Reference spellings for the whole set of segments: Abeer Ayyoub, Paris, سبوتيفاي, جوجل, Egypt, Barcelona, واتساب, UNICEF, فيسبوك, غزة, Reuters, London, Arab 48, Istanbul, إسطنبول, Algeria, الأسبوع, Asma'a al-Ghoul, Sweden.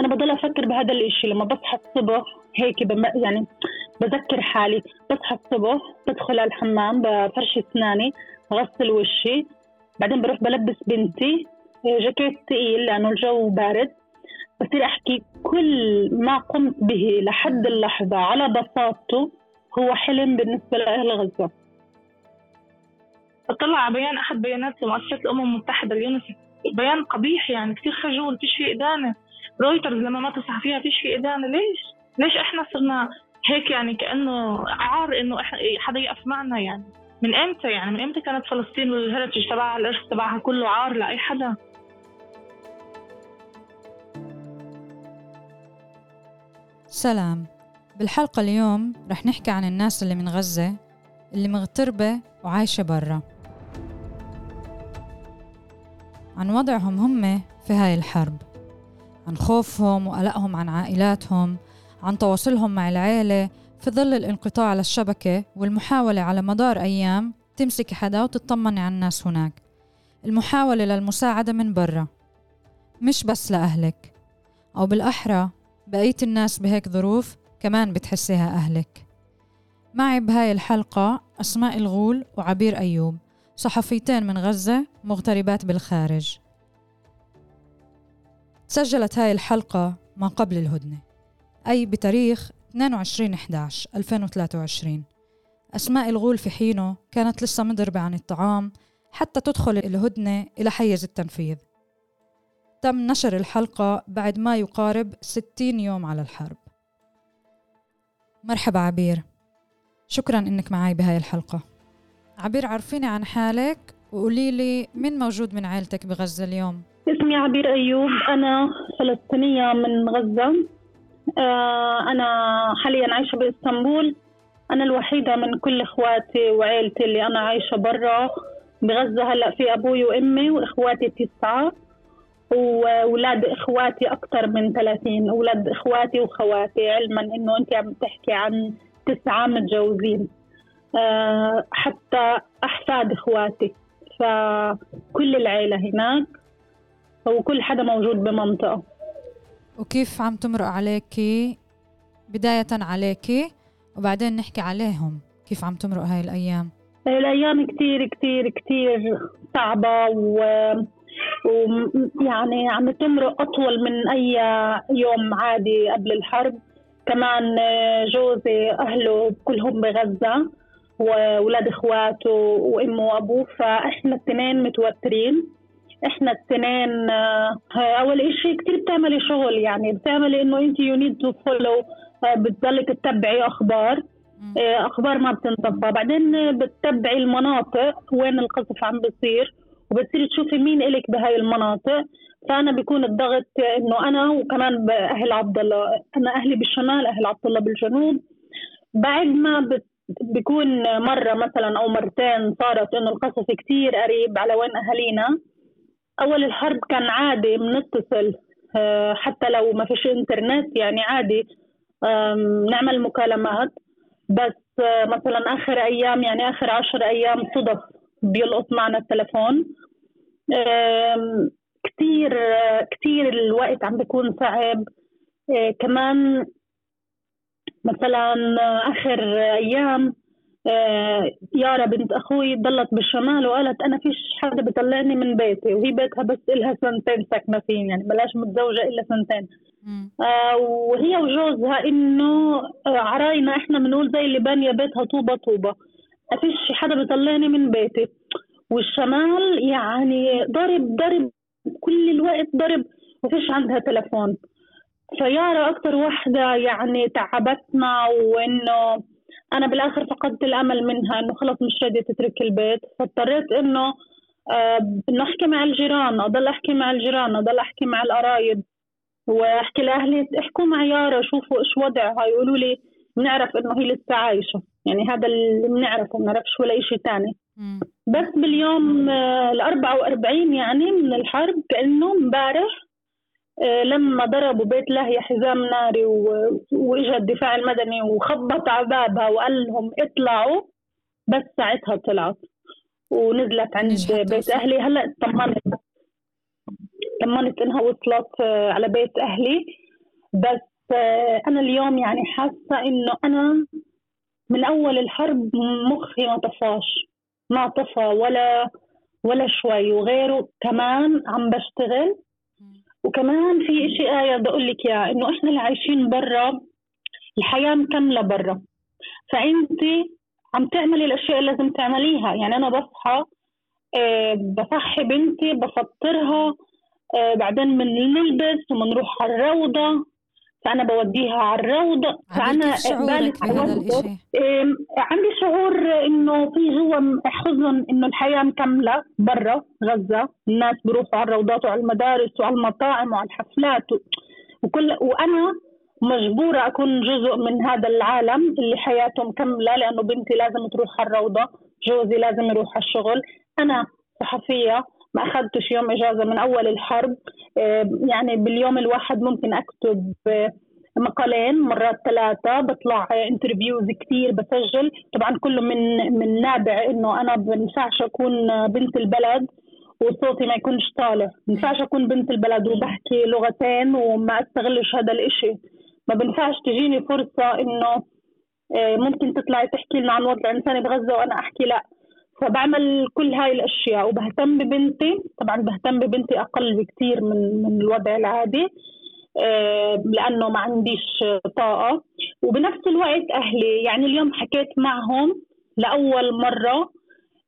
أنا بضل أفكر بهذا الإشي لما بصحى الصبح هيك يعني بذكر حالي بصحى الصبح بدخل على الحمام بفرش أسناني بغسل وشي بعدين بروح بلبس بنتي جاكيت ثقيل لأنه الجو بارد. بصير أحكي كل ما قمت به لحد اللحظة على بساطته هو حلم بالنسبة لأهل غزة. طلع بيان أحد بيانات لمؤسسة الأمم المتحدة اليونيسف، بيان قبيح يعني كثير خجول، فيش في إدانة. رويترز لما ما تصح فيها فيش في إدانة. ليش إحنا صرنا هيك يعني كأنه عار إنه حدا يقف معنا يعني؟ من إمتى يعني من إمتى كانت فلسطين والهرتج تبعها الإرث تبعها كله عار لأي حدا؟ سلام. بالحلقة اليوم رح نحكي عن الناس اللي من غزة اللي مغتربة وعايشة برا، عن وضعهم هم في هاي الحرب، عن خوفهم وقلقهم عن عائلاتهم، عن تواصلهم مع العائلة في ظل الانقطاع على الشبكة والمحاولة على مدار أيام تمسك حدا وتطمني عن الناس هناك، المحاولة للمساعدة من برا مش بس لأهلك، أو بالأحرى بقية الناس بهيك ظروف كمان بتحسيها أهلك. معي بهاي الحلقة أسماء الغول وعبير أيوب، صحفيتين من غزة مغتربات بالخارج. سجلت هاي الحلقة ما قبل الهدنة، أي بتاريخ 22/11/2023. أسماء الغول في حينه كانت لسه مضربة عن الطعام حتى تدخل الهدنة إلى حيز التنفيذ. تم نشر الحلقة بعد ما يقارب 60 يوم على الحرب. مرحبا عبير، شكراً إنك معي بهاي الحلقة. عبير، عرفيني عن حالك وقولي لي مين موجود من عائلتك بغزة اليوم؟ اسمي عبير أيوب، أنا فلسطينية من غزة. أنا حالياً عايشة بإسطنبول. أنا الوحيدة من كل إخواتي وعائلتي اللي أنا عايشة برا بغزة. هلأ في أبوي وأمي وإخواتي 9 وولاد إخواتي أكتر من 30، أولاد إخواتي وخواتي، علماً إنه أنت عم تحكي عن 9 متجوزين، حتى أحفاد إخواتي، فكل العيلة هناك وكل حدا موجود بمنطقة. وكيف عم تمرق عليكي؟ بداية عليكي وبعدين نحكي عليهم. كيف عم تمرق هاي الأيام؟ هاي الأيام كتير كتير كتير صعبة ويعني عم تمرق أطول من أي يوم عادي قبل الحرب. كمان جوزي أهله كلهم بغزة وولاد إخواته وأمه وأبوه، فإحنا 2 متوترين. إحنا 2 أول إشي كتير بتعملي شغل، يعني بتعملي إنه أنت يونيد تو فولو، بتضلك تتبعي أخبار ما بتنطبع، بعدين بتتبعي المناطق وين القصف عم بيصير وبتصير تشوفي مين إلك بهاي المناطق. فأنا بيكون الضغط إنه أنا وكمان بأهل عبد الله، أنا أهلي بالشمال، أهل عبد الله بالجنوب. بعد ما بيكون مرة مثلا أو مرتين صارت إنه القصف كتير قريب على وين أهلينا. أول الحرب كان عادي بنتصل، حتى لو ما فيش إنترنت يعني عادي نعمل مكالمات، بس مثلا آخر أيام يعني آخر 10 أيام صدف بيلقط معنا التلفون. كتير الوقت عم بيكون صعب. كمان مثلا آخر أيام يارا بنت أخوي ضلت بالشمال وقالت أنا فيش حدا بيطلعني من بيتي، وهي بيتها بس إلها 2 ساكنة فين، يعني بلاش متزوجة إلا 2. وهي وجوزها إنه عراينا إحنا بنقول زي اللي بانية بيتها طوبة طوبة، ما فيش حدا بيطلعني من بيتي. والشمال يعني ضرب كل الوقت ضرب، وفيش عندها تلفون. فيارا أكتر واحدة يعني تعبتنا، وإنه أنا بالآخر فقدت الأمل منها إنه خلاص مش راضية تترك البيت. فاضطريت إنه نحكي مع الجيران، أضل أحكي مع القرايب وأحكي لأهلي احكوا مع يارا شوفوا إيش وضعها، يقولوا لي بنعرف إنه هي لسه عايشة، يعني هذا اللي بنعرفه، ما بنعرفش ولا إشي تاني. بس باليوم 44 يعني من الحرب، كأنه مبارح لما ضربوا بيت لاهية حزام ناري وإجا الدفاع المدني وخبط على بابها وقال لهم اطلعوا، بس ساعتها طلعت ونزلت عند بيت أهلي. هلأ طمنت إنها وصلت على بيت أهلي، بس أنا اليوم يعني حاسة إنه أنا من أول الحرب مخي ما طفاش، ما طفى ولا شوي، وغيره كمان عم بشتغل. وكمان في إشي آية بدي أقول لك إياه، إنه إحنا اللي عايشين برا الحياة مكملة برا، فأنت عم تعملي الأشياء اللي لازم تعمليها. يعني أنا بصحى بصحي بنتي بفطرها، بعدين بنلبس وبنروح على الروضة، فأنا بوديها على الروضة. فأنا عندي شعور إنه في جوا حزن إنه الحياة مكملة برا غزة، الناس بروحوا على الروضات وعلى المدارس وعلى المطاعم وعلى الحفلات وكل، وأنا مجبورة أكون جزء من هذا العالم اللي حياته مكملة، لأنه بنتي لازم تروح على الروضة، جوزي لازم يروح على الشغل. أنا صحفية ما أخذتش يوم إجازة من أول الحرب، يعني باليوم الواحد ممكن أكتب مقالين، مرات 3، بطلع انترفيوز كتير، بسجل. طبعا كله من نابع إنه أنا بنفعش أكون بنت البلد وصوتي ما يكونش طالع، بنفعش أكون بنت البلد وبحكي لغتين وما أستغلش هذا الإشي. ما بنفعش تجيني فرصة إنه ممكن تطلعي تحكي لنا عن وضع إنساني بغزة وأنا أحكي لأ. فبعمل كل هاي الأشياء وبهتم ببنتي. طبعاً بهتم ببنتي أقل بكتير من الوضع العادي، لأنه ما عنديش طاقة. وبنفس الوقت أهلي، يعني اليوم حكيت معهم لأول مرة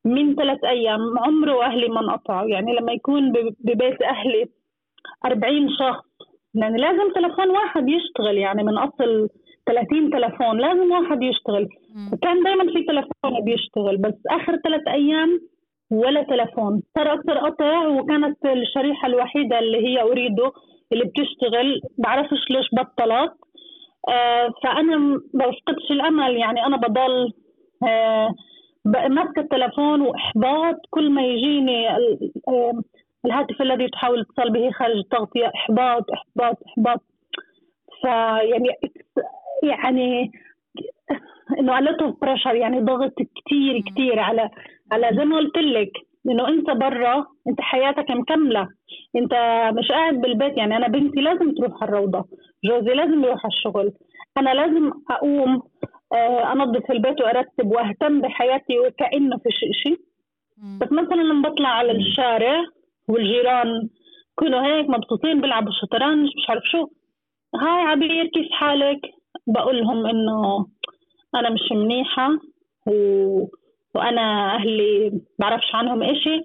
من 3 أيام، عمره أهلي ما انقطعوا. يعني لما يكون ببيت أهلي 40 شخص، يعني لازم تلفون واحد يشتغل، يعني من أصل 30 تلفون لازم واحد يشتغل. وكان دايما في تلفون بيشتغل، بس آخر 3 أيام ولا تلفون، صار أكثر قطع. وكانت الشريحة الوحيدة اللي هي أريده اللي بتشتغل، بعرفش ليش بطلت. فأنا ما بفقدش الأمل، يعني أنا بضل ماسكة التلفون وإحباط. كل ما يجيني الهاتف الذي تحاول تتصل به خارج التغطية، إحباط إحباط إحباط. يعني إنه علته بريشر، يعني ضغط كتير كتير على زي ما قلت لك، إنه أنت برا، أنت حياتك مكملة، أنت مش قاعد بالبيت. يعني أنا بنتي لازم تروح الروضة، جوزي لازم يروح الشغل، أنا لازم أقوم أنظف البيت وأرتب وأهتم بحياتي وكأنه في شيء. بس مثلا لما بطلع على الشارع والجيران كانوا هيك مبسوطين بيلعبوا شطرنج مش عارف شو، هاي عبير كيف حالك؟ بقولهم إنه أنا مش منيحة وأنا أهلي بعرفش عنهم إشي،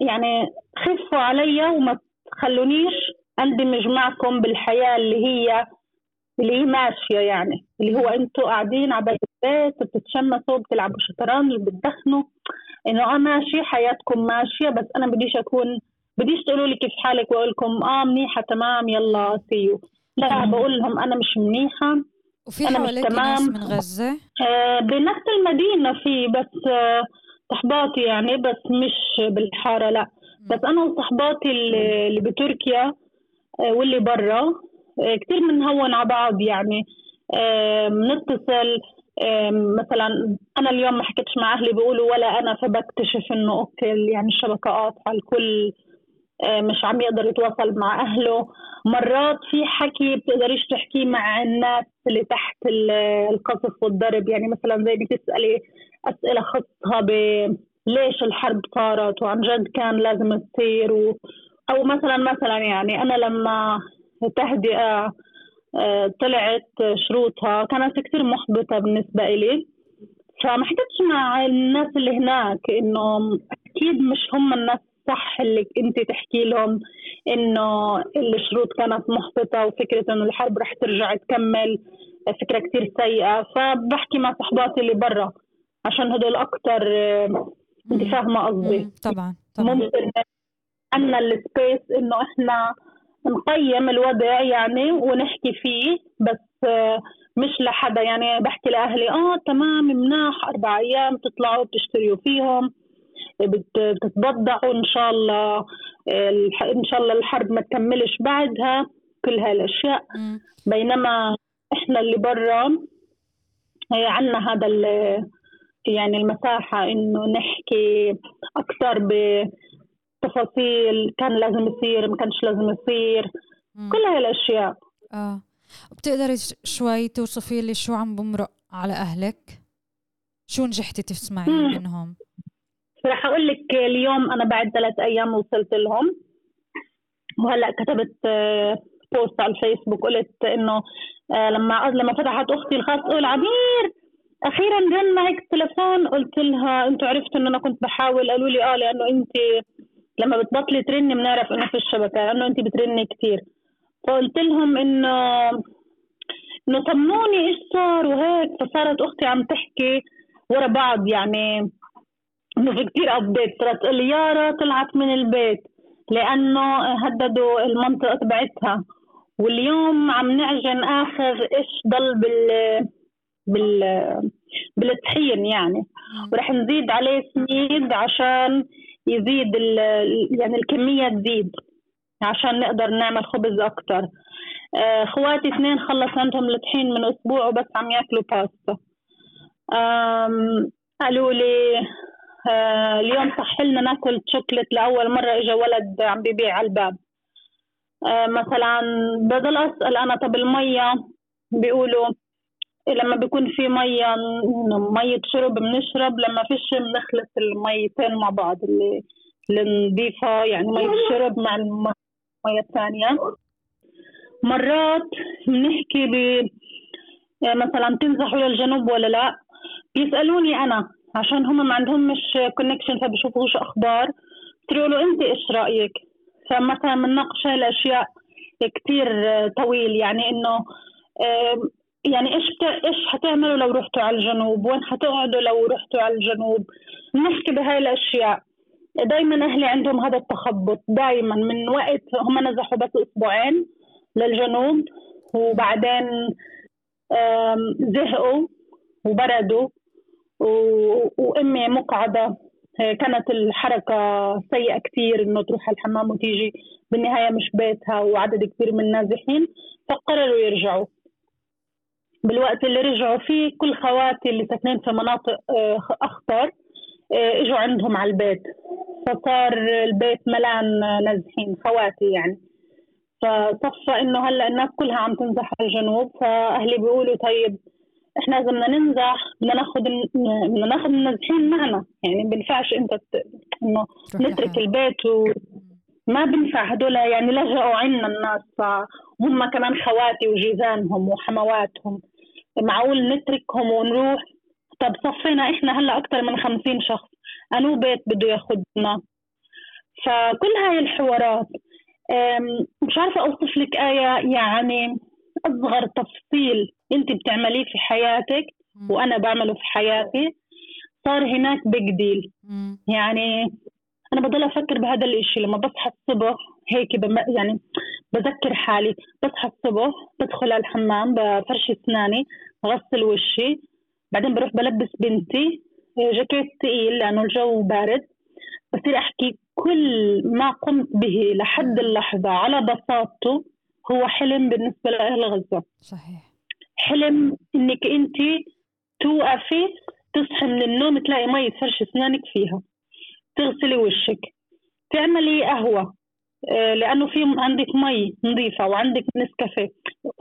يعني خفوا عليا وما تخلونيش أندمج معكم بالحياة اللي هي ماشية، يعني اللي هو أنتوا قاعدين على البيت بتتشمسوا بتلعبوا شطرنج بتدخنوا، إنه ماشي حياتكم ماشية، بس أنا بديش تقولوا لي كيف حالك وأقولكم منيحة تمام يلا سيو. لا، بقول لهم أنا مش منيحة، وفي حواليك ناس من غزة بنفس المدينة في بس صحباتي، يعني بس مش بالحارة، لا بس أنا وصحباتي اللي بتركيا واللي برا كتير منهون على بعض. يعني بنتصل مثلا، أنا اليوم ما حكيتش مع أهلي بيقولوا ولا أنا، فبكتشف إنه أوكي يعني الشبكة قاطعة، الكل مش عم يقدر يتواصل مع أهله. مرات في حكي بتقدريش تحكيه مع الناس اللي تحت القصف والضرب، يعني مثلا زي بتسألي أسئلة خاصة بليش الحرب صارت وعن جد كان لازم تصير أو مثلا يعني أنا لما تهدئة طلعت شروطها كانت كتير محبطة بالنسبة إلي، فما حكيتش مع الناس اللي هناك إنه أكيد مش هم الناس صح اللي انت تحكي لهم انه الشروط كانت محبطة وفكرة انه الحرب رح ترجع تكمل فكرة كتير سيئة. فبحكي مع صحباتي اللي برا عشان هدول اكتر، انت فاهمة قصدي؟ طبعا ممكن ان السبيس انه احنا نقيم الوضع يعني ونحكي فيه، بس مش لحدا. يعني بحكي لأهلي تمام مناح 4 أيام تطلعوا بتشتريوا فيهم بتتبضعوا إن شاء الله الحرب ما تكملش بعدها، كل هالأشياء. بينما إحنا اللي برا عنا هذا يعني المساحة إنه نحكي أكثر بتفاصيل، كان لازم يصير ما كانش لازم يصير، كل هالأشياء. بتقدري شوي توصفي لي شو عم بمرق على أهلك؟ شو نجحتي تسمعي منهم؟ رح أقول لك اليوم أنا بعد 3 أيام وصلت لهم، وهلأ كتبت بوست على الفيسبوك قلت إنه لما فتحت أختي الخاص قول عبير أخيراً رن معك التلفون. قلت لها أنتوا عرفتوا إن أنا كنت بحاول؟ قالوا لي آه لأنه أنت لما بتبطلي ترني بنعرف إنه في الشبكة لأنه أنت بترني كتير. فقلت لهم إنه طمنوني إيش صار وهيك. فصارت أختي عم تحكي ورا بعض يعني إنه في كتير أبديت. صارت اليارة طلعت من البيت لأنه هددوا المنطقة تبعتها، واليوم عم نعجن آخر إيش ضل بالطحين يعني، ورح نزيد عليه سميد عشان يزيد يعني الكمية تزيد عشان نقدر نعمل خبز أكتر. خواتي 2 خلص عندهم الطحين من أسبوع وبس عم يأكلوا باستا. قالوا لي اليوم صحلنا ناكل شوكولاتة لأول مرة، إجا ولد عم بيبيع على الباب. مثلا بضل أسأل أنا طب المية، بيقولوا لما بيكون في مية شرب بنشرب، لما فيش بنخلط الميتين مع بعض اللي نضيفها يعني مية شرب مع المية الثانية. مرات بنحكي مثلا تنزحوا للجنوب ولا لا، بيسألوني أنا عشان هم ما عندهمش كونكشن فبيشوفوش أخبار، بتقولوا أنت إيش رأيك. فمثلا بنناقش الأشياء كتير طويل يعني إنه يعني إيش هتعملوا لو رحتوا على الجنوب، وين هتقعدوا لو رحتوا على الجنوب. نحكي بهاي الأشياء. دايما أهلي عندهم هذا التخبط دايما من وقت هم نزحوا بس 2 للجنوب وبعدين زهقوا وبردوا، وأمي مقعدة كانت الحركة سيئة كتير إنه تروح على الحمام وتيجي بالنهاية مش بيتها وعدد كبير من النازحين، فقرروا يرجعوا. بالوقت اللي رجعوا فيه كل خواتي اللي ساكنين في مناطق أخطر اجوا عندهم على البيت، فصار البيت ملان نازحين خواتي يعني. فصفى إنه هلأ الناس كلها عم تنزح على الجنوب، فأهلي بيقولوا طيب إحنا إذا بدنا ننزح بدنا ناخد النازحين معنا يعني، بنفعش أنت إنه نترك البيت وما بنفع هدول يعني لجأوا عنا الناس، فهم كمان خواتي وجيزانهم وحمواتهم، معقول نتركهم ونروح؟ طب صفينا إحنا هلأ أكتر من 50 شخص، أنو بيت بده ياخدنا. فكل هاي الحوارات مش عارفة أوصف لك آية يعني أصغر تفصيل أنت بتعمليه في حياتك وأنا بعمله في حياتي صار هناك بيج ديل يعني. أنا بضل أفكر بهذا الإشي لما بصحى الصبح هيك يعني بذكر حالي بصحى الصبح بدخل على الحمام بفرش أسناني بغسل وشي، بعدين بروح بلبس بنتي جاكيت ثقيل لأنه الجو بارد، بصير أحكي كل ما قمت به لحد اللحظة على بساطته هو حلم بالنسبة لأهل غزة. صحيح. حلم إنك أنت توقفي تصحي من النوم تلاقي مية تفرشي أسنانك فيها، تغسلي وشك، تعملي قهوة لأنه في عندك مي نظيفة وعندك نسكافيه.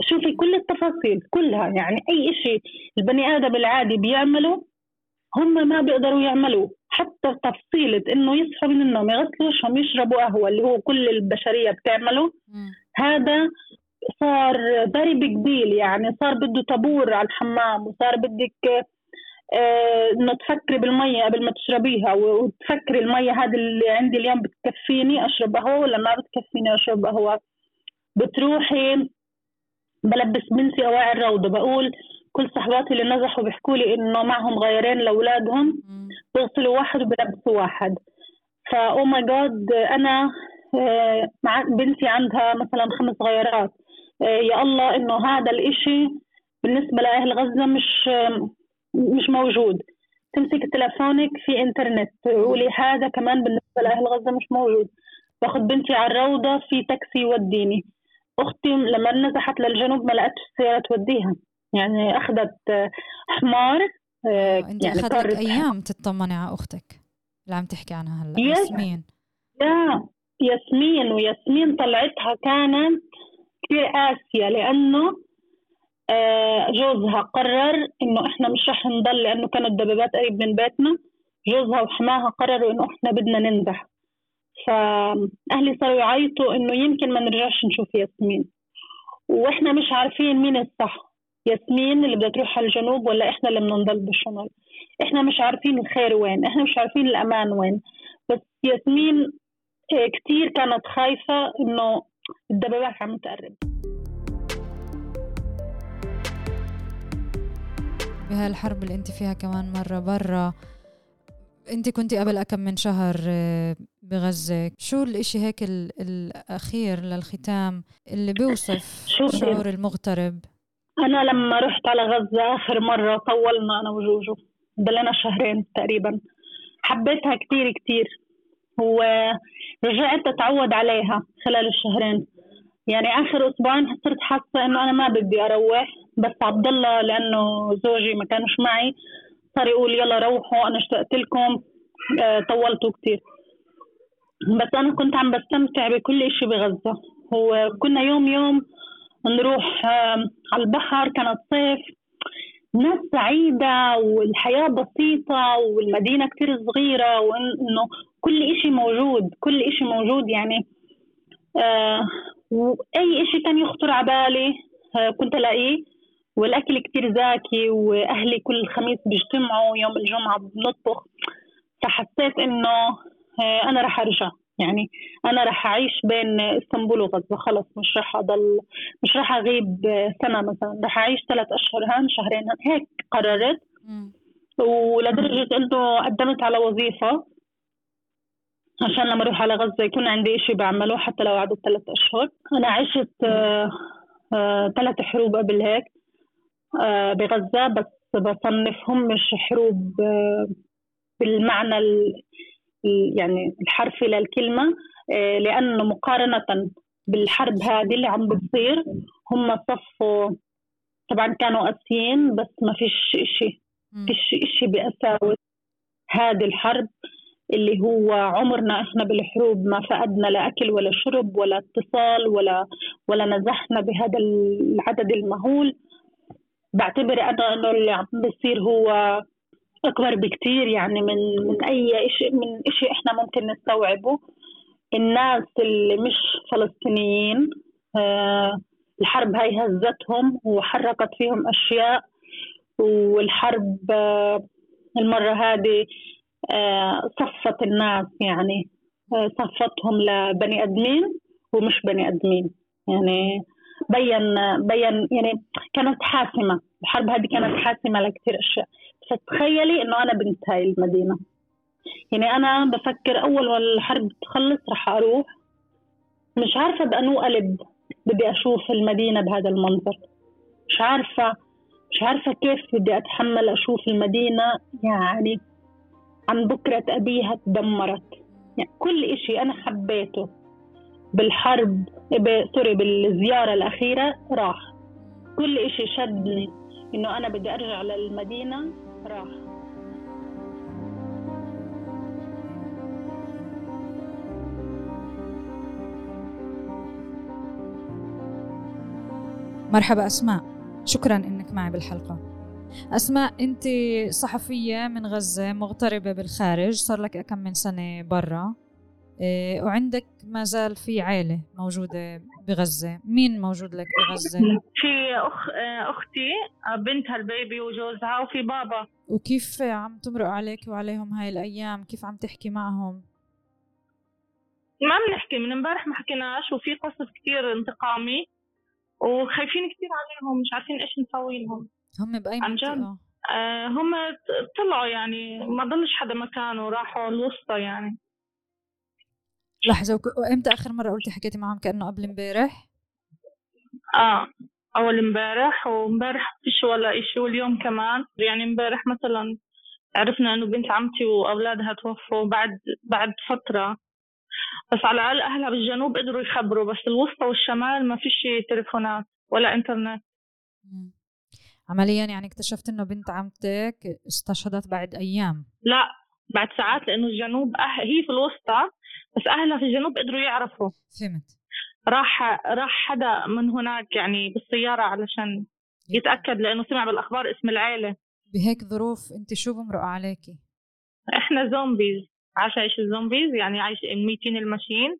شوفي كل التفاصيل كلها يعني أي إشي البني آدم العادي بيعمله هم ما بيقدروا يعملوه، حتى تفصيلة إنه يصحوا من النوم يغسلوا وشهم يشربوا قهوة اللي هو كل البشرية بتعمله. هذا صار very big deal يعني، صار بده طابور على الحمام، وصار بدك إنه تفكري بالمية قبل ما تشربيها، وتفكري المية هذا اللي عندي اليوم بتكفيني أشرب قهوة ولا ما بتكفيني أشرب قهوة. بتروحي بلبس بنتي أواعي الروضة، بقول كل صحباتي اللي نزحوا بيحكوا لي إنه معهم غيرين لأولادهم بغسلوا واحد وبلبسوا واحد. فا أو ماي جاد أنا مع بنتي عندها مثلا 5 غيارات. يا الله إنه هذا الإشي بالنسبة لأهل غزة مش موجود. تمسك تلفونك في إنترنت تقولي هذا كمان بالنسبة لأهل غزة مش موجود. باخد بنتي على الروضة في تاكسي يوديني. أختي لما نزحت للجنوب ما لقتش سيارة توديها يعني أخذت حمار. أنت يعني أخذت لك أيام تطمني على أختك اللي عم تحكي عنها هلأ ياسمين. ياسمين طلعتها كانت في آسيا لأنه جوزها قرر إنه إحنا مش رح نضل، لأنه كانت دبابات قريب من بيتنا. جوزها وحماها قرروا إنه إحنا بدنا ننزح، فأهلي صاروا يعيطوا إنه يمكن ما نرجعش نشوف ياسمين، وإحنا مش عارفين مين الصح، ياسمين اللي بدها تروح على الجنوب ولا إحنا اللي بنضل بالشمال. إحنا مش عارفين الخير وين، إحنا مش عارفين الأمان وين. بس ياسمين كتير كانت خايفة إنه الدبابات عم تقرب. بهالحرب اللي انت فيها كمان مرة برا، انت كنتي قبل كم من شهر بغزة، شو الاشي هيك الاخير للختام اللي بيوصف شعور المغترب؟ انا لما رحت على غزة اخر مرة طولنا انا وجوجو، ضلنا شهرين تقريبا. حبيتها كتير كتير، ورجعت اتعود عليها خلال الشهرين. يعني اخر اسبوعين صرت حاسه انه انا ما بدي اروح، بس عبد الله لانه زوجي ما كانش معي صار يقول يلا روحوا انا اشتقت لكم، طولتوا كتير. بس انا كنت عم بستمتع بكل إشي بغزه، وكنا يوم يوم نروح على البحر، كانت صيف، ناس سعيده والحياه بسيطه والمدينه كتير صغيره، وانه كل إشي موجود، كل إشي موجود. يعني وأي إشي كان يخطر عبالي كنت ألاقيه، والأكل كتير زاكي، وأهلي كل الخميس بيجتمعوا، يوم الجمعة بنطبخ. فحسيت إنه أنا رح أرجع، يعني أنا رح أعيش بين إسطنبول وغزة خلص، مش رح أضل، مش رح أغيب سنة مثلا، رح أعيش 3 أشهر هان 2 شهر هان. هيك قررت، ولدرجة إنه قدمت على وظيفة عشان لما أروح على غزة يكون عندي إشي بعمله حتى لو عدت 3 أشهر. أنا عشت 3 حروب قبل هيك بغزة، بس بصنفهم مش حروب بالمعنى يعني الحرفي للكلمة، لأنه مقارنة بالحرب هذه اللي عم بتصير هم صفوا طبعا كانوا قاسيين، بس ما فيش إشي، فيش إشي بأساوي هذه الحرب اللي هو عمرنا إحنا بالحروب ما فقدنا لا أكل ولا شرب ولا اتصال ولا نزحنا بهذا العدد المهول. بعتبر أنا إنه اللي عم بيصير هو أكبر بكتير، يعني من أي إشي، من إشي إحنا ممكن نستوعبه. الناس اللي مش فلسطينيين الحرب هاي هزتهم وحركت فيهم أشياء، والحرب المرة هذه صفت الناس، يعني صفتهم لبني أدمين ومش بني أدمين. يعني بيّن يعني كانت حاسمة الحرب هذه، كانت حاسمة لكثير أشياء. فتخيلي إنه أنا بنت هاي المدينة، يعني أنا بفكر أول والحرب تخلص رح أروح، مش عارفة بأنو قلب بدي أشوف المدينة بهذا المنظر، مش عارفة كيف بدي أتحمل أشوف المدينة يعني عن بكرة أبيها تدمرت. يعني كل إشي أنا حبيته بالحرب بالزيارة الأخيرة راح، كل إشي شدني إنه أنا بدي أرجع للمدينة راح. مرحبا أسماء، شكرا إنك معي بالحلقة. أسماء، أنت صحفية من غزة، مغتربة بالخارج، صار لك كم من سنة برا، وعندك ما زال في عائلة موجودة بغزة. مين موجود لك بغزة؟ في أختي، بنتها البيبي وجوزها، وفي بابا. وكيف عم تمرق عليك وعليهم هاي الأيام؟ كيف عم تحكي معهم؟ ما بنحكي، من امبارح ما حكيناش، وفي قصف كتير انتقامي وخايفين كتير عليهم، مش عارفين إيش نسوي لهم. هم بأي منطقة؟ هم طلعوا، يعني ما ضلش حدا مكانه، راحوا الوسطى. يعني لحظة، وإمتى آخر مرة قلتي حكيتي معهم؟ كأنه قبل امبارح. أول امبارح، وامبارح فيش ولا إشي، واليوم كمان. يعني امبارح مثلا عرفنا إنه بنت عمتي وأولادها توفوا بعد فترة، بس على الأقل أهلها بالجنوب قدروا يخبروا، بس الوسطى والشمال ما فيش تليفونات ولا إنترنت. عملياً يعني اكتشفت إنه بنت عمتك استشهدت بعد أيام؟ لا، بعد ساعات، لأنه الجنوب هي في الوسطى، بس أهلها في الجنوب قدروا يعرفوا. فهمت. راح حدا من هناك يعني بالسيارة علشان يتأكد لأنه سمع بالأخبار اسم العائلة. بهيك ظروف أنت شو بمرق عليكي؟ إحنا زومبيز، عايش الزومبيز، يعني عايش الميتين الماشيين.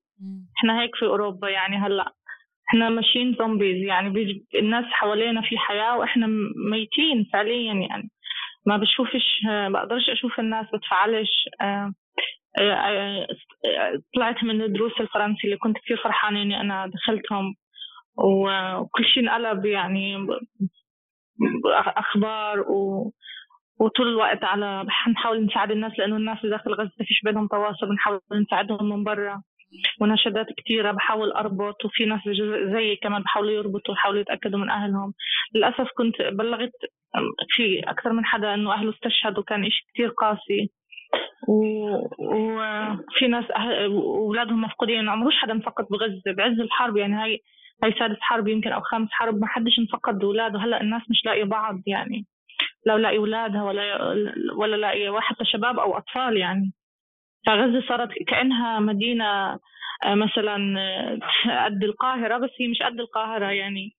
إحنا هيك في أوروبا يعني هلأ إحنا ماشيين زومبيز، يعني بيجي الناس حوالينا في حياة وإحنا ميتين فعليا، يعني ما بشوفش، بقدرش أشوف الناس، بتفعلش. طلعت من الدروس الفرنسي اللي كنت كثير فرحانة إني أنا دخلتهم، وكل شيء انقلب، يعني أخبار وطول الوقت على نحاول نساعد الناس، لأنه الناس داخل غزة فيش بينهم تواصل، نحاول نساعدهم من برا، ونشادات كتيرة بحاول أربط، وفي ناس زي كمان بحاولوا يربطوا وحاولوا يتأكدوا من أهلهم. للأسف كنت بلغت في أكثر من حدا أنه أهله استشهدوا، كان إشي كتير قاسي، وفي ناس أولادهم مفقودين، عمروش حدا مفقد بغزة بعز الحرب، يعني هاي سادس حرب يمكن أو خامس حرب، ما حدش مفقد أولاده. هلأ الناس مش لاقي بعض، يعني لو لاقي أولادها ولا لاقي واحد شباب أو أطفال، يعني فغزة صارت كأنها مدينة مثلا قد القاهرة، بس هي مش قد القاهرة يعني،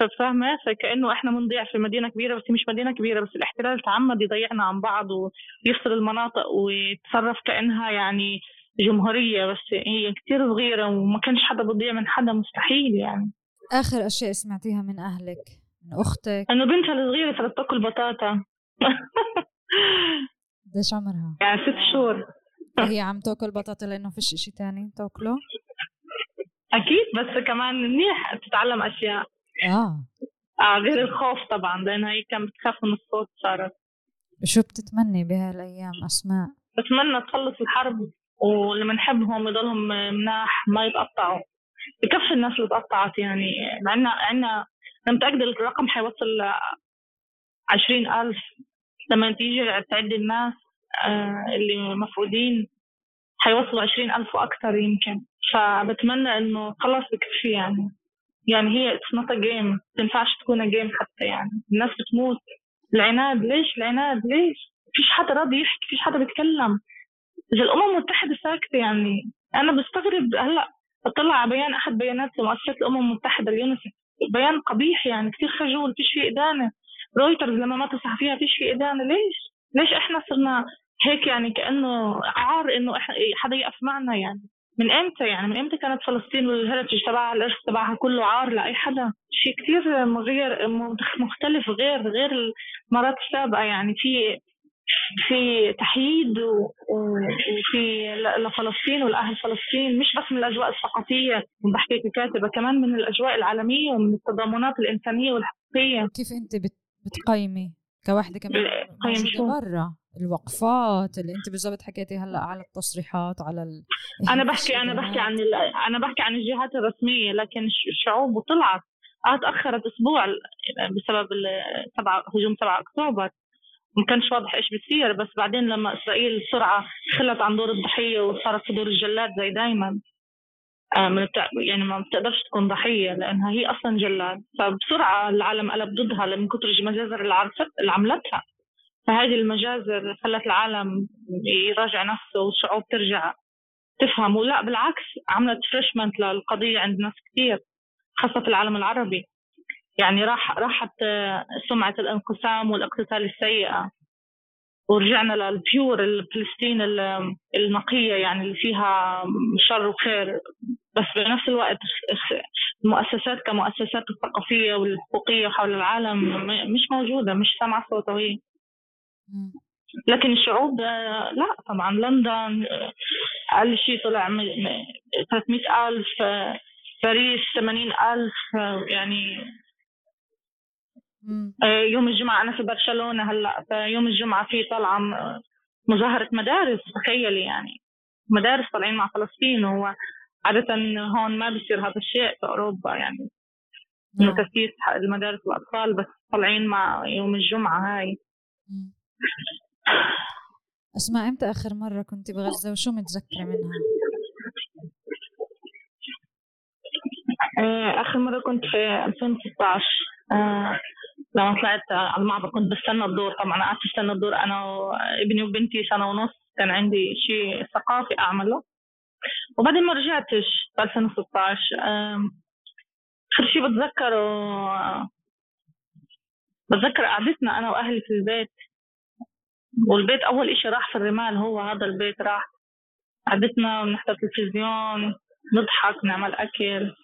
ففهمة، فكأنه إحنا منضيع في مدينة كبيرة بس هي مش مدينة كبيرة، بس الاحتلال تعمد يضيعنا عن بعض ويفصل المناطق ويتصرف كأنها يعني جمهورية، بس هي كتير صغيرة وما كانش حدا بضيع من حدا، مستحيل. يعني آخر أشياء سمعتيها من أهلك من أختك؟ أنه بنتها الصغيرة صارت تاكل بطاطا. قديش عمرها؟ يعني 6 شهور. هي عم تاكل بطاطا لأنه فيش إشي تاني تاكله؟ أكيد، بس كمان منيح تتعلم أشياء غير الخوف طبعا، لأن هي كانت بتخاف من الصوت. صارت شو بتتمني بهالأيام أسماء؟ بتمنى تخلص الحرب، ولما نحبهم يضلهم مناح، ما يتقطعوا، بكفي الناس اللي تقطعت، يعني عنا أنا متأكدة الرقم حيوصل 20,000 لما تيجي تعد الناس اللي مفقودين، حيوصلوا 20,000 وأكثر يمكن. فبتمنى إنه خلاص بكفي، يعني هي it's not a game، تنفعش تكون game حتى، يعني الناس بتموت. العناد ليش فيش حدا راضي يحكي، فيش حدا بيتكلم، إذا الأمم المتحدة ساكتة. يعني أنا بستغرب، هلأ أطلع على بيان أحد بيانات مؤسسة الأمم المتحدة اليونيسف، بيان قبيح يعني كتير خجول، فيش فيه إدانة. رويترز لما ما تصح فيها فيش فيه إدانة. ليش إحنا صرنا هيك، يعني كأنه عار إنه حدا يقف معنا، يعني من إمتى كانت فلسطين والهرتج تبعها، الإرث تبعها كله عار لأي حدا. شيء كتير غير مختلف، غير المرات السابقة، يعني في تحييد وفي لفلسطين والأهل فلسطين، مش بس من الأجواء الثقافية، بحكي ككاتبة كمان من الأجواء العالمية ومن التضامنات الإنسانية والحقيقية. كيف أنت بتقيمي كواحدة كمان موجودة برا، الوقفات اللي أنت بالضبط حكيتي هلأ على التصريحات على أنا بحكي عن الجهات الرسمية، لكن الشعوب طلعت تأخرت أسبوع بسبب هجوم 7 أكتوبر، ما كانش واضح إيش بيصير. بس بعدين لما إسرائيل بسرعة خلت عن دور الضحية وصارت في دور الجلاد زي دايما، يعني ما بتقدرش تكون ضحية لأنها هي أصلا جلاد، فبسرعة العالم قلب ضدها من كتر المجازر اللي عملتها. فهذه المجازر خلت العالم يراجع نفسه والشعوب ترجع تفهم، ولا بالعكس عملت ريفرشمنت للقضية عند ناس كتير، خاصة في العالم العربي، يعني راحت سمعة الانقسام والاقتتال السيئة، ورجعنا للبيور الفلسطين النقية، يعني اللي فيها شر وخير. بس بنفس الوقت المؤسسات كمؤسسات الثقافية والحقوقية حول العالم مش موجودة، مش سامعة صوتها. لكن الشعوب لا طبعا، لندن أقل شيء طلع 300,000، باريس 80,000، يعني يوم الجمعة أنا في برشلونة هلأ، يوم الجمعة في طلعة مظاهرة مدارس، تخيلي يعني مدارس طالعين مع فلسطين. هو عادة هون ما بيصير هذا الشيء في أوروبا، يعني إنه تسييس المدارس والأطفال، بس طالعين مع يوم الجمعة هاي. أسمع، إمتى آخر مرة كنت بغزة وشو متذكرة منها؟ آخر مرة كنت في 2016 لما طلعت على المعبر، كنت بستنى الدور. طبعا قعدت استنى الدور أنا وابني وبنتي 1.5 سنة، كان عندي شيء ثقافي أعمله، وبعدين ما رجعتش في 2016. آخر شيء بتذكره بتذكر قعدتنا انا واهلي في البيت، والبيت اول اشي راح في الرمال هو هذا البيت، راح قعدتنا بنحضر تلفزيون نضحك نعمل اكل،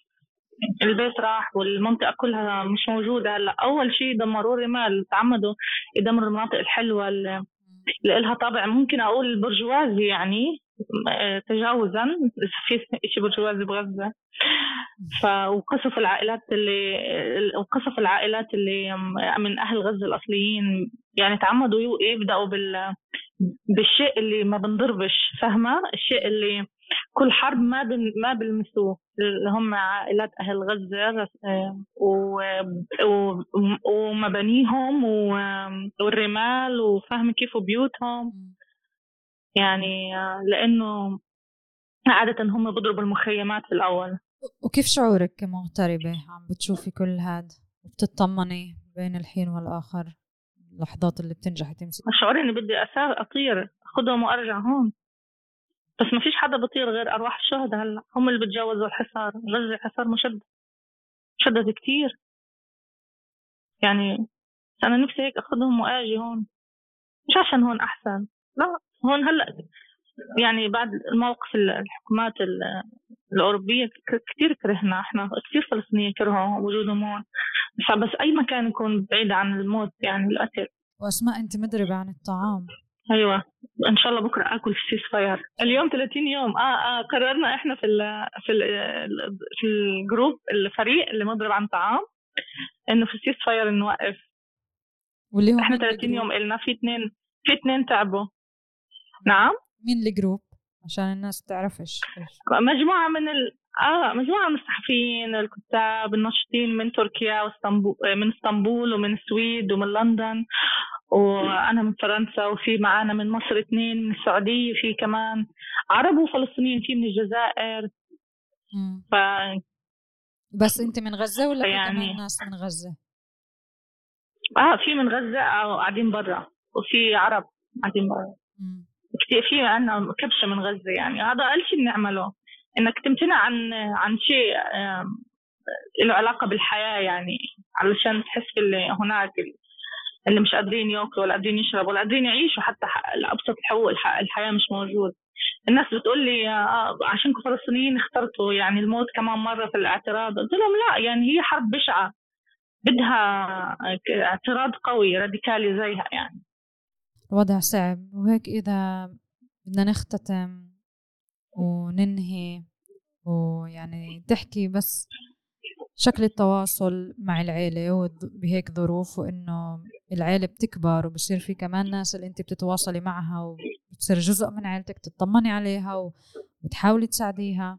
البيت راح والمنطقه كلها مش موجوده. هلا اول شيء دمروا الرمال، تعمدوا يدمروا المناطق الحلوه اللي لها طابع ممكن اقول برجوازي يعني تجاوزا، في شيء برجوازي بغزه. وقصف العائلات اللي من اهل غزه الاصليين يعني تعمدوا يبداوا بالشيء اللي ما بنضربش، فاهمه؟ الشيء اللي كل حرب ما بلمسوه اللي هم عائلات اهل غزه ومبانيهم والرمال وفهم كيف بيوتهم، يعني لانه عاده هم بيضربوا المخيمات في الاول. وكيف شعورك كمغتربه عم بتشوفي كل هاد وبتطمني بين الحين والاخر، اللحظات اللي بتنجح تمسك؟ شعوري اني بدي اطير اخذهم وارجع هون، بس ما فيش حدا بطير غير أرواح الشهداء. هلا هم اللي بتجاوزوا الحصار، غزة حصار مشدد كتير يعني. أنا نفسي هيك أخذهم وأجي هون، مش عشان هون أحسن، لا هون هلا يعني بعد الموقف الحكومات الأوروبية كتير كرهنا، إحنا كتير فلسطينيين كرهوا وجودهم هون، بس أي مكان يكون بعيد عن الموت يعني القتل. وأسماء أنت مدربة عن الطعام. ايوه ان شاء الله بكره اكل في السيس فاير. اليوم 30 يوم قررنا احنا في الجروب الفريق اللي مضرب عن طعام انه في السيس فاير نوقف، واللي هو احنا 30 يوم قلنا في اثنين تعبوا. نعم. مين الجروب عشان الناس تعرفش؟ مجموعه من مجموعه من الصحفيين الكتاب الناشطين من تركيا من اسطنبول ومن السويد ومن لندن، وأنا من فرنسا، وفي معانا من مصر 2، من السعودية، في كمان عرب وفلسطينيين، في من الجزائر. بس أنت من غزة ولا يعني كمان ناس من غزة؟ في من غزة قاعدين برا، وفي عرب قاعدين برا كتير. في عنا كبشة من غزة، يعني هذا أقل شيء بنعمله إنك تمتنع عن شيء له علاقة بالحياة، يعني علشان تحس اللي هناك اللي مش قادرين ياكلوا ولا قادرين يشربوا ولا قادرين يعيشوا حتى الأبسط الحقوق، الحياة مش موجود. الناس بتقول لي عشانكم فلسطينيين اخترتوا يعني الموت كمان مرة في الاعتراض. قلت لهم لا، يعني هي حرب بشعة بدها اعتراض قوي راديكالي زيها يعني. الوضع صعب وهيك. إذا بدنا نختتم وننهي، ويعني تحكي بس شكل التواصل مع العيلة بهيك ظروف، وإنه العيلة بتكبر وبصير في كمان ناس اللي أنت بتتواصلي معها وبتصير جزء من عيلتك، تطمني عليها وتحاولي تساعديها.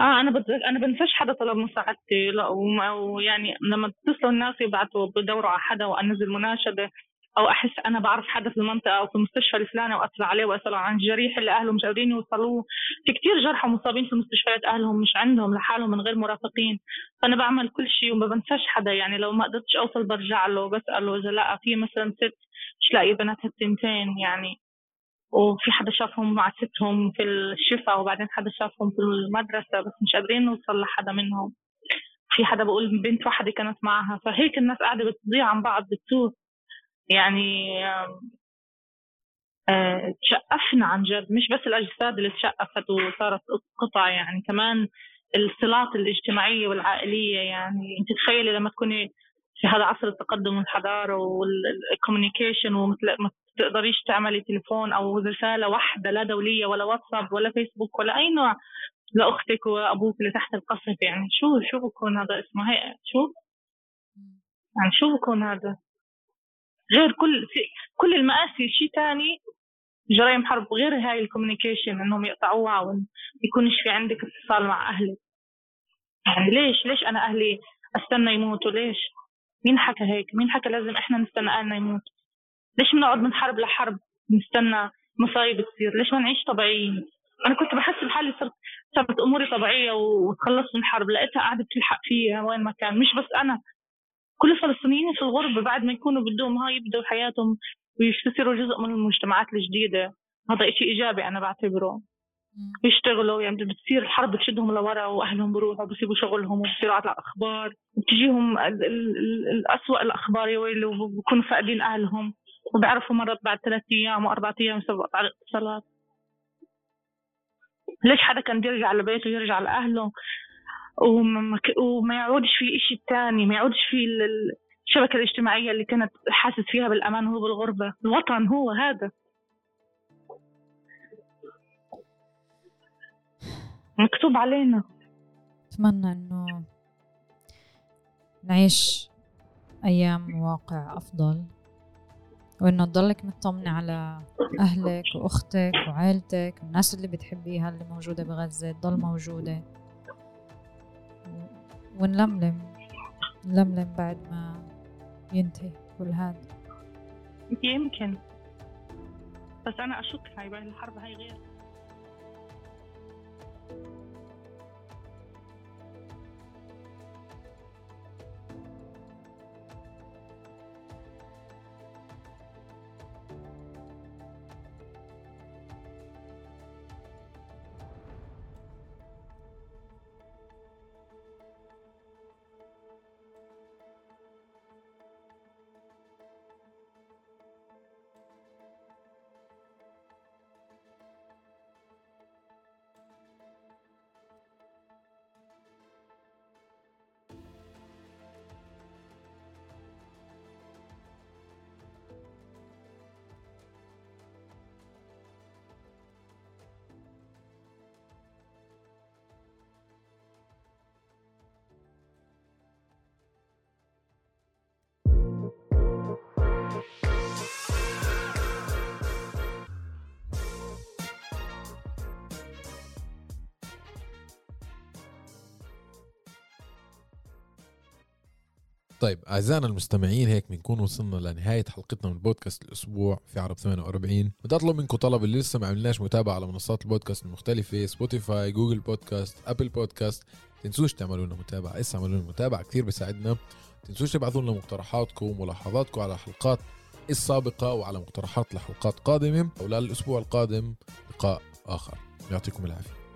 أنا بنساش حدا طلب مساعدتي، لا، ويعني لما بتصلوا الناس يبعتوا بدوروا على حدا، وأنزل مناشدة، أو أحس أنا بعرف حدا في المنطقة أو في المستشفى الفلاني وأطلع عليه وأسأله عن الجريح اللي أهله مش قادرين يوصلوه. في كتير جرحى مصابين في المستشفيات أهلهم مش عندهم، لحالهم من غير مرافقين. فأنا بعمل كل شيء وما بنساش حدا، يعني لو ما قدرتش أوصل برجع له وبسأله. إذا لقى في مثلا ست مش لاقي بناتها التنتين يعني، وفي حدا شافهم مع ستهم في الشفاء، وبعدين حدا شافهم في المدرسة بس مش قادرين نوصل لحدا منهم. في حدا بقول بنت واحدة كانت معها. فهيك الناس قاعدة بتضيع عن بعض، بتتوه يعني. تشقفنا عن جد، مش بس الأجساد اللي تشقفت وصارت قطع، يعني كمان الصلات الاجتماعية والعائلية. يعني انت تخيلي لما تكوني في هذا عصر التقدم والحضارة والكوميونيكيشن وما تقدريش تعملي تليفون أو رسالة واحدة، لا دولية ولا واتساب ولا فيسبوك ولا أي نوع، لا أختك وأبوك اللي تحت القصف. يعني شو بكون هذا اسمه؟ هي يعني شو بكون هذا غير كل المآسي؟ شيء تاني، جرائم حرب غير هاي الكوميونيكيشن، انهم يقطعوها ويكونش في عندك اتصال مع اهلك. يعني ليش انا اهلي استنى يموتوا؟ ليش؟ مين حكى هيك؟ مين حكى لازم احنا نستنى اهلنا يموتوا؟ ليش بنقعد من حرب لحرب نستنى مصايب تصير؟ ليش ما نعيش طبيعيين؟ انا كنت بحس بحالي صارت اموري طبيعيه وتخلصت من حرب، لقيتها قاعده بتلحق فيها وين ما كان. مش بس انا، كل الفلسطينيين في الغرب بعد ما يكونوا بدهم يبدوا حياتهم ويصيروا جزء من المجتمعات الجديدة. هذا شيء إيجابي أنا بعتبره. يشتغلوا، يعني بتصير الحرب بتشدهم لورا واهلهم بروحوا بيسيبوا شغلهم وبصير على الاخبار وبتجيهم الأسوأ الاخبار يا ويلي، وبكونوا فاقدين اهلهم وبعرفوا مرات بعد 3 أيام و4 ايام بسبب قطع الاتصالات. ليش حدا كان بيرجع على بيته يرجع لاهله وما يعودش في إشي تاني، ما يعودش في الشبكة الاجتماعية اللي كانت حاسس فيها بالأمان هو بالغربة. الوطن هو هذا، مكتوب علينا. أتمنى أنه نعيش أيام واقع أفضل، وأنه تضلك مطمنة على أهلك وأختك وعائلتك والناس اللي بتحبيها اللي موجودة بغزة تضل موجودة، ونلملم نلملم بعد ما ينتهي كل هذا. يمكن، بس أنا أشك هاي بعد الحرب هاي غير. طيب أعزائنا المستمعين، هيك بنكون وصلنا لنهاية حلقتنا من بودكاست الأسبوع في عرب 48. بدي أطلب منكم طلب، اللي لسه ما عملناش متابعة على منصات البودكاست المختلفة سبوتيفاي، جوجل بودكاست، أبل بودكاست، تنسوش تعملوا لنا متابعة. إسا عملوا لنا متابعة كثير بيساعدنا. تنسوش تبعثوا لنا مقترحاتكم وملاحظاتكم على الحلقات السابقة وعلى مقترحات لحلقات قادمة. أو للأسبوع القادم لقاء آخر، يعطيكم العافية.